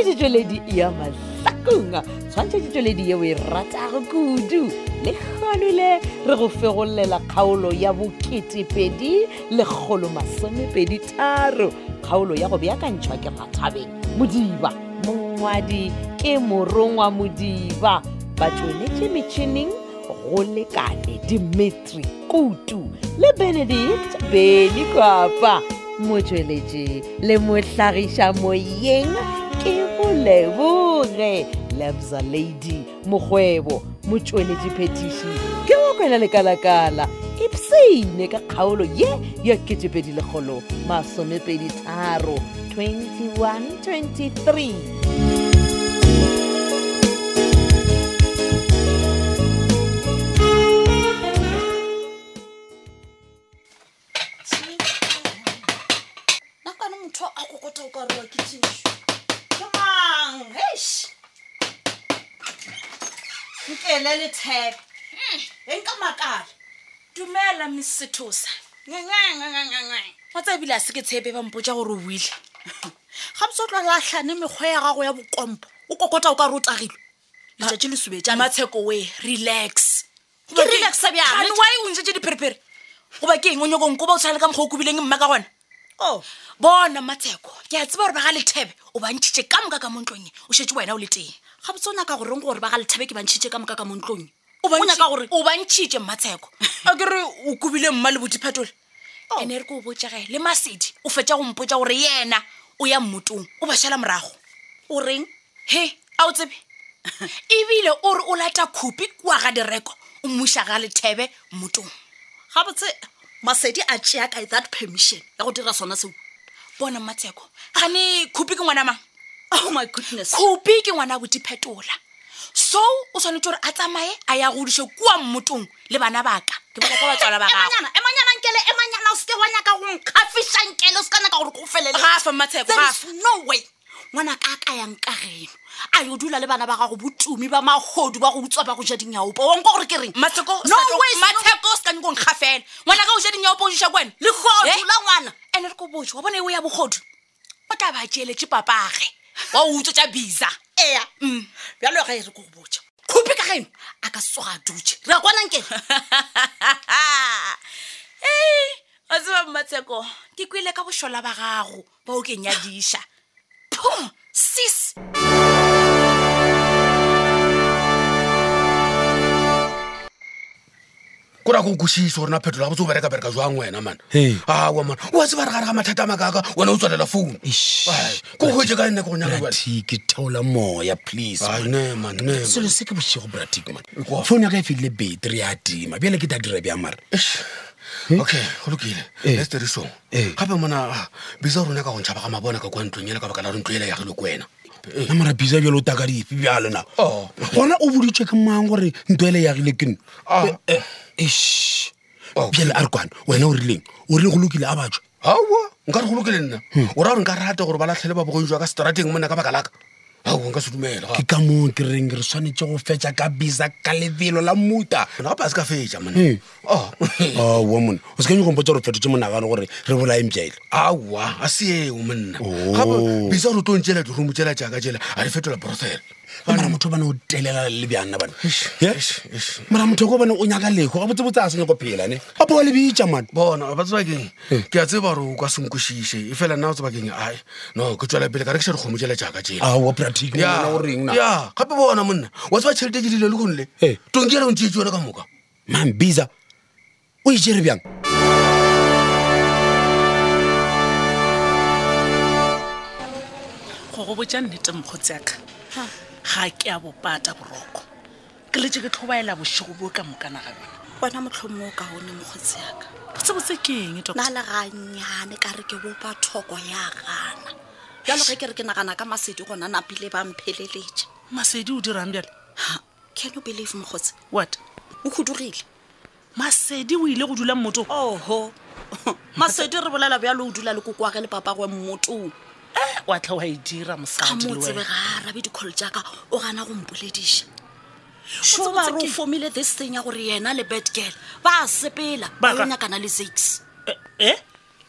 Tshwantsheditswe ledi ya masakunga, tshwantsheditswe ledi ya we rata go kudu. Le kholile re go fegollela khaolo ya boketepedi le kholo masomepedi tharo. Khaolo ya go beakantshwa ke Mathabeng Modiba, mongwadi ke morongwa Modiba. Ba tsweletse metšhineng go lekane Dimitri Kutu le Benedict Beni Kwapa. Motsweletse le mohlagisha moyeng ke Bolebore Lebza Lady Mogwebo. Motsweletse Petishi ke o kwela le kalakala ipsine ka khaolo ye ya ketepedi le kholo masomepedi tharo 21-23. Tag. Enkamakala. Dumela Miss Sethosa. What's I be like to get a baby and put your will? Absolutely, I name a hair away of comp. Okota root a rib. Not a jealous way, I might take away. Relax. Relax, Sabia. And why wouldn't you prepare? Over again when you're going to go outside and come home willing Magawan. Oh, born a mateko. Yes, for Bahali Tab. Obanchi Kamakamontoy. Ushachua and Olity. How soon I got wrong or Bahal Tabaki and Chichakamakamankun? Obanchi Mateko. Agro Ukubilam Maluji Patrol. And Ergo Buchare, Lemasid, Ufacham Puja or Riena, Uyamutu, Ubashalam Raho. O ring? Hey, out of Evil or Olata Kupi, Wagadereco, Umushagal Tebe, Mutu. How about it? Masedi a check I that permission. I would rather so. Bona Mateko. Honey, Kupik Wanama. Oh my goodness. Kupik Wana with the petola. So, Usonitor Atamae, I would show Guam Mutung, Lebanabaka. Half a matter. Half no way. When I act, I am carrying. I will do la Lebanabaga would to me by my hold about jetting your own working. Mateko, no way, Mateko can go cafe. When I go jetting your position, when look for one and a coach, one away I will hold. What have I jelly papa? Oh, such a visa. Eh, Yellow coach. Who pick him? I can saw a douche. That one again. Hey, as well, Mateko, Kikwila Cabosholabaro, Bogan Yadisha. Boom! Sis! Kushi or not petrol, man. Hey, ah, woman, what's what Ramatamagaga when also the phone? Go to the corner, ticket, tola more, please. I know, man. So the second show, Bratigman. Phone a feel be 3 my belly get a drebiamar. Okay, look here. Let's do so. Habamana, bizarre Naga on Chababonaco, going to Yelaka, Trailer, Luquena. I'm a bizarre Lotagari, Vialana. Oh, one over you check a man or Dwelly Likin. Ah, ish. Oh, Bill Arquan, when no reeling, or look in Abaj. Oh, Garulukin, or on Garata or Balacelba Bonjaga starting Manacabacalac. I won't go to mail. Kikamun, Ring, Sonicho, Fetaka, Biza, Calivilo, La Muta, Rapaska Fejaman. Oh, woman, was going to go to Fetchumana or in jail. Ah, I see a woman. Oh, Bizarro to Angela to whom Jella Jagajella, I refer to a brothel. Madame Tobano Della Libiana. Yes, Madame Togobano Unagali, who over 2,000 of a peel. A poly beach, a man born of a swagging. Gazibaru, Gasunkushi, if I announced bagging, I no could tell a bit of correction from Jella Jagaji. Our practice, yeah, ring, yeah, Capobonaman. What's what you did in the Lugune? Hey, don't get on Chijuanamuka. Man, Biza, we Jerebian. Hobojan Nitam Hotsak. Ha ke a bopata boroko ke letse ke thobaela boshego bo ka mokana ga bona motlhomo ka hone mogotsi yaka botse botse keng to nala ga nyane ka re ke bopa thoko ya gana ya lo ke re ke nagana ka Masedi gona napile ba mpheleletsa Masedi o dirang bjalo. Can you believe mogotsi? What o khudugile Masedi o ile go dula mmoto? Oho Masedi re bolela bjalo o dula le kokwa ga le papa go mmoto. What how I dira mosadi le wena a rabi di call jaka o gana go mpoledisha so ba ro formula this thing ya gore yena le bad girl ba sepela ba nya kana le 6 eh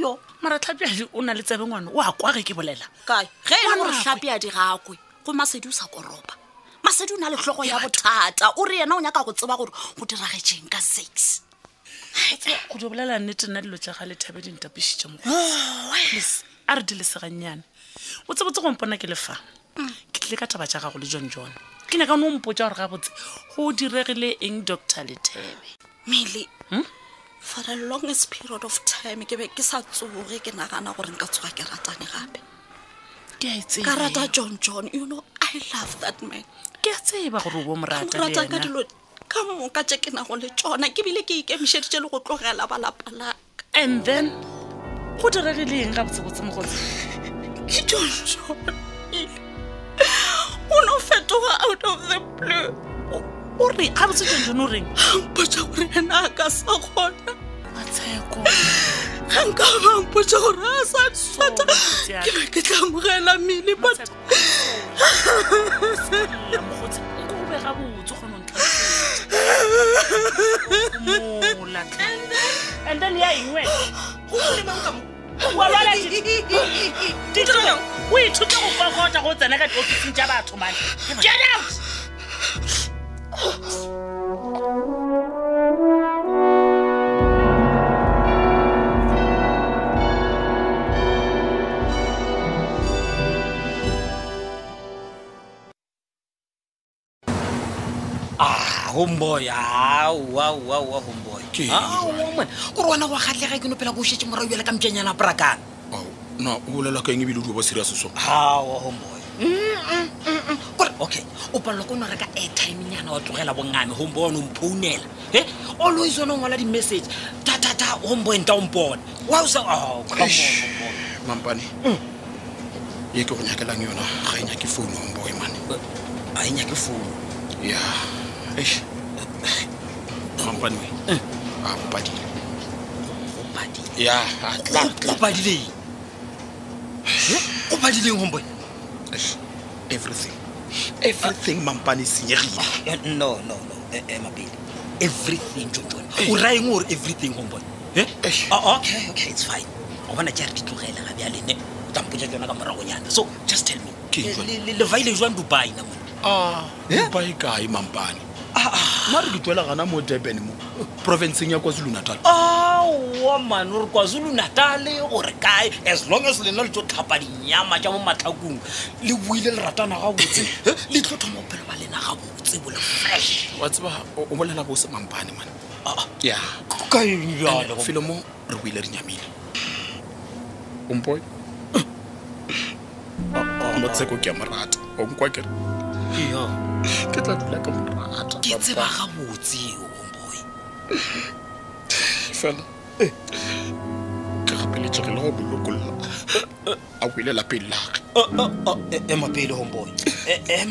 yo mara tlhapiadi o na le tsebe ngwana wa kwa ge ke bolela kae ge e le gore tlhapiadi gakwe go Masedi o sa koropa Masedi o na le hlogo ya bothata o re yena o nyaka go tseba gore go diragetseng ka 6 go do bolela nnete nna dilo tsa ga le thabedi ntapisitse mo yes a re dileseganyana o tsebotse go mpona ke le fa ke tle ka taba tsa ga go le John ke ne ka no mpotsa gore ga botse go diregile eng Dr. Lethebe mele for the longest period of time ke be ke sa tsoge ke nagana gore nka tsoga ke ratane gape ke a itse ka rata John you know I love that man ke a tseba gore bo morata le ena ka mo ka tshe ke na go le tsona ke bile ke ikemiseditse le go tlogela balapala and then go diregile eng ga botsebotse mo go ke John uno fetoga out of the blue Uri, I was in the ring. But you ran a gas of water. What's I call? And come on, put your ass at Santa. Give it a umbrella, Milly, but and then yeah, went. Did you know? Wait to go for water with the negative in Java to man. Get out! Homeboy, wow, homeboy. Woman, or one of our hatley, I can open a bush to morrow like I'm Jenna Bragan. Oh, no, who are looking you do was serious. How, homeboy? Okay, open Loconoraga a time in or to Hellabongan, homeborn, punel. Eh, always on one of the message. Tata, homeboy, and downboard. Wow, so, oh, Mampani. You go Nakalanguna, I nyak a fool, homeboy, man. I nyak a fool. Yeah. Company. Paddy. Paddy. Yeah, Paddy. Paddy, homeboy. Everything, Mampani, Signorina. No. Everything, John. Urai more everything, homeboy. Okay, it's fine. I want to chat to Helen. So just tell me. The violence want to buy now. Buy guy, Mampani. Mari gitwela gana mo Durban mo province ya KwaZulu Natal. Woman or KwaZulu Natal or kai as long as le no le tlhapa dinyama tja mo matlhakung le buile le ratana ga botse le tlhothoma pele ba lena ga botse bo le fresh. What's ba o bolela go se Mampane man. Yeah. Ka ya le go filmo re buile re nyamile. Umpoy. Motseko ke marata. O nkwakere. Yo. Ke tla tla ka morata ke tseba ga botse o boy fela ke rapela tshe le ho bolokolla a wile la pele mapele homeboy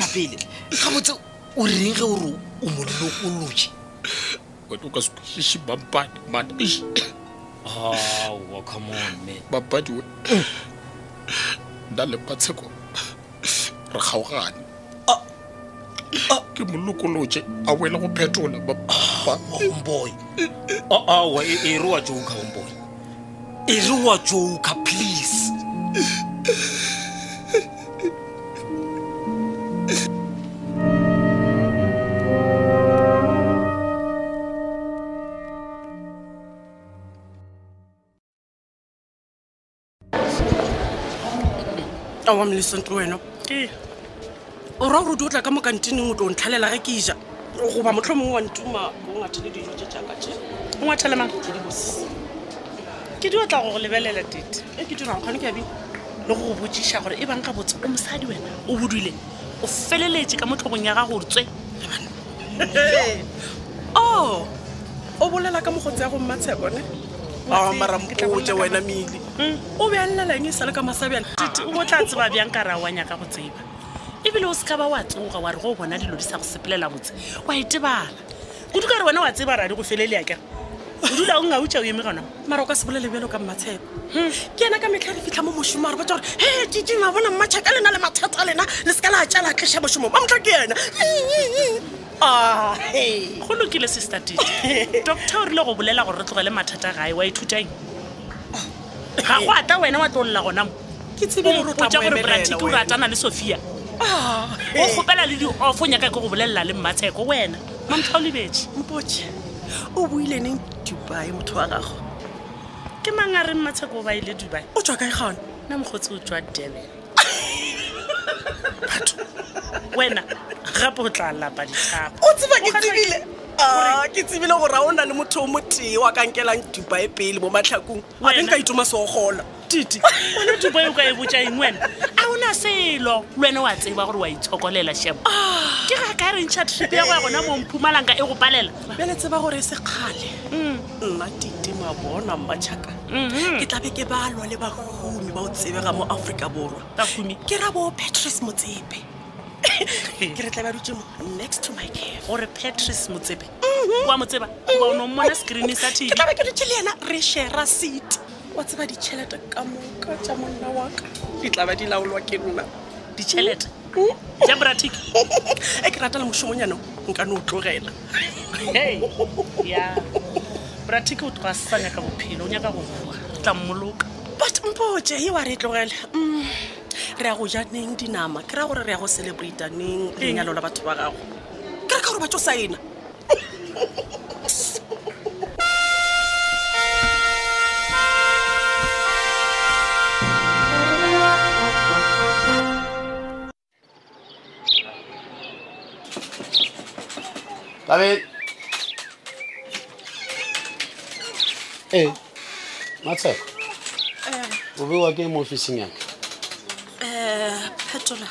mapele ga botse o reng ge o re o molokoloji o toka se babad man come on man babad we dale patseko re gaogane ke molokoloje a wela go phetola papa homeboy wa e ruwa joke homeboy e ruwa joke please awam listen to wena ke ora o rutla ka mo kantini o tlo ntlhalela ga ke ja go ba motlhomong wa ntuma o ngathele dijo tse tsa ka tse o ngathele mang ke di boss ke di otla go lebelela tete e ke dirang khane ke abi le go botsisha gore e bang ka botse o mosadi wena o budule o feleletse ka motlhogong ya ga go tswe o bolela ka mogotse ya go Mmatsheko ne mara mpoje wena mili o be a lela nge sala ka masabiana tete o tla tseba bjang ka ra wa nya ka go tseba ebile o skaba wa tsoga wa re go bona dilo di sa go sepelela botse wa itebala go dukare wena wa tseba ra di go felele ya kere o dula o nga utsa o yeme gona mara o ka sebolele bjalo ka Mmatsheko ke yena ka metlha re fitla mo moshumo a re botsa gore he titi ma bona Mmatsheko lena le mathata a lena le se ka la tsala ke sheba moshumo ba motla ke yena go lokile sister titi doctor o rile go bolela gore re tlogele mathata gae wa ithutang Ga go ata wena wa tolla gona mo. Ke tsebile re tla mo Brati ke ra tsana le Sofia. Ah, o khopela le di ofonya ka go bolella le Mmatheko wena. Mamtlholibetse. Mpoche. O buile neng Dubai motho wa gago. Ke mangare Mmatheko ba ile Dubai. O tswa kae gona? Na mogotsi o tswa Durban. Wena ga potla la ba ditshapa. O tseba ke tsebile. Ah, ke tsebile go raona le motho motee wa kankelang Dubai pele mo matlhakong. A beng ka itoma so gola. Titi, wena Dubai o ka e botsa eng wena? A ona selo, lwena wa tseba gore wa itshokolela shebo. Ke ga ka re ntse trip ya go bona mo Mpumalanga e go palela. Bele tseba gore se kgale. Nna Titi mabona machaka. Ke tla be ke ba lwa le ba khumi ba o tsebega mo Africa borwa. Takumi, ke ra bo Patrice Motsepe. Next to my cave or a Patrice Motsepe. Wa Motsepe wa no mona screen sa TV. Ke tla ke tlhilena re share seat. Wa tseba di chelete ka moka tsa monna wa ka. Di tla ba di laolwa ke nna. Di chelete. Ja Bratik. E ke ratela moshomonyana nka no tlogela. Hey. Yeah. Bratik o twa tsanya ka bophelo, o nyaka go bua. Tla mmoloka. But mpoje hi wa re tlogela. Re go ja neng dinama ke ra gore re go celebrate neng lenyalo la batho ba gago ke re ka gore ba tso saena David eh Matsa o be wa ke mo ofising ya Petola,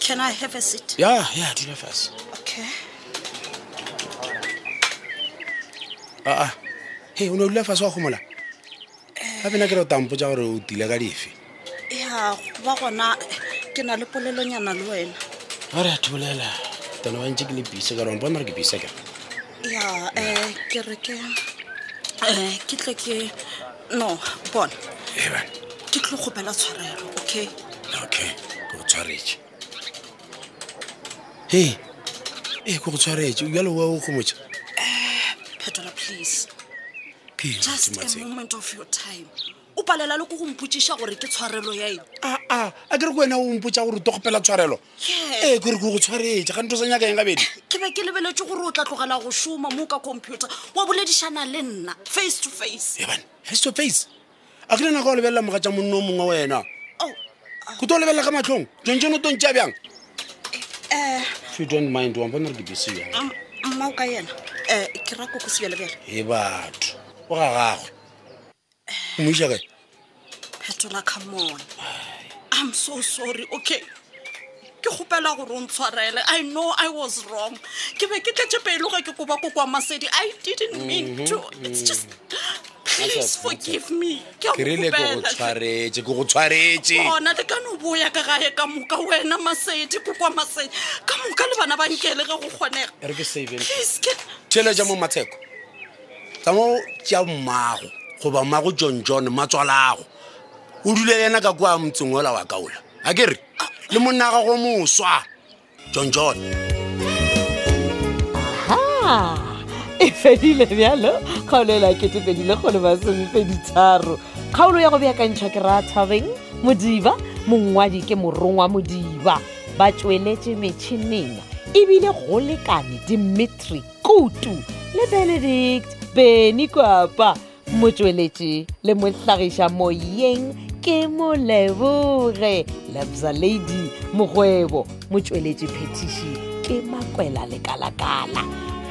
can I have a seat? Yeah, do you first? Okay. Hey, you know, left us walk, Mola. Have a girl tampo or Tilagarifi. Yeah, Wagona can I look for Lelonia and Luan? All right, Tulela, the Luan Jiggly Pissagar on Bonner give you second. Yeah, Kereke, Kitleke, no, Bon. Kitlokopella, okay. Okay, go to rich. Hey, go to rich. You yellow well, come with. Petola, please. Just a moment of your time. Upalala, look who put you or get Harelo. I don't go and put our dog Pella Charello. Hey, go to rich. I can't do anything again. Can I kill a village who wrote like a shoe, Mamuka computer? What will Lady Shana Lena face to face? Even face to face. I can't call Vella Matamuno now. Could all ever come at home? Don't Jabian. If you don't mind, one will be seen. Maukayan, Kiracus Velvet. He bad. Wow. Petola, come on. I'm so sorry, okay? I know I was wrong. I didn't mean to. It's just. Please forgive me. Kirele go tswareje, go tswareje. Ona le ka no boya ka gae ka moka wena masedi kwa masedi. Ka moka le bana ba nkele ga go khonega. Re ke saving. Tshela ja mo Matheko. Tsamo tja mmago, go ba mmago John matswalago. O dulelena ka kwa mtsongela wa kaola. A ke re le monna ga go moswa. John. Aha. E fedile bjalo kgaolo la kete fedile kgolo ba somepeditharo kgaolo ya go beakantšha ke ra thabeng modiba mongwadi ke morongwa modiba ba tsweletše metšhineng ebile go lekane Dimitri Kutu le Benedict Beni Kwapa motsweletše le mohlagiša moyeng ke Molebore Labza Lady mogwebo motsweletše phetiši ke Makwela Lekalakala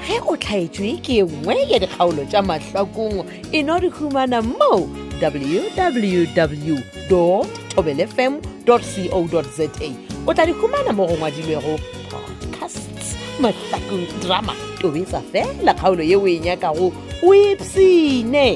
ge o tlhaetswe ke engwe ya dikgaolo tša mahlakong e no di humana mo www.tobelfm.co.za o tla di humana mo go ngwadilwego podcasts mahlakong drama tobetsa fela kgaolo ye o e nyakago o ipsine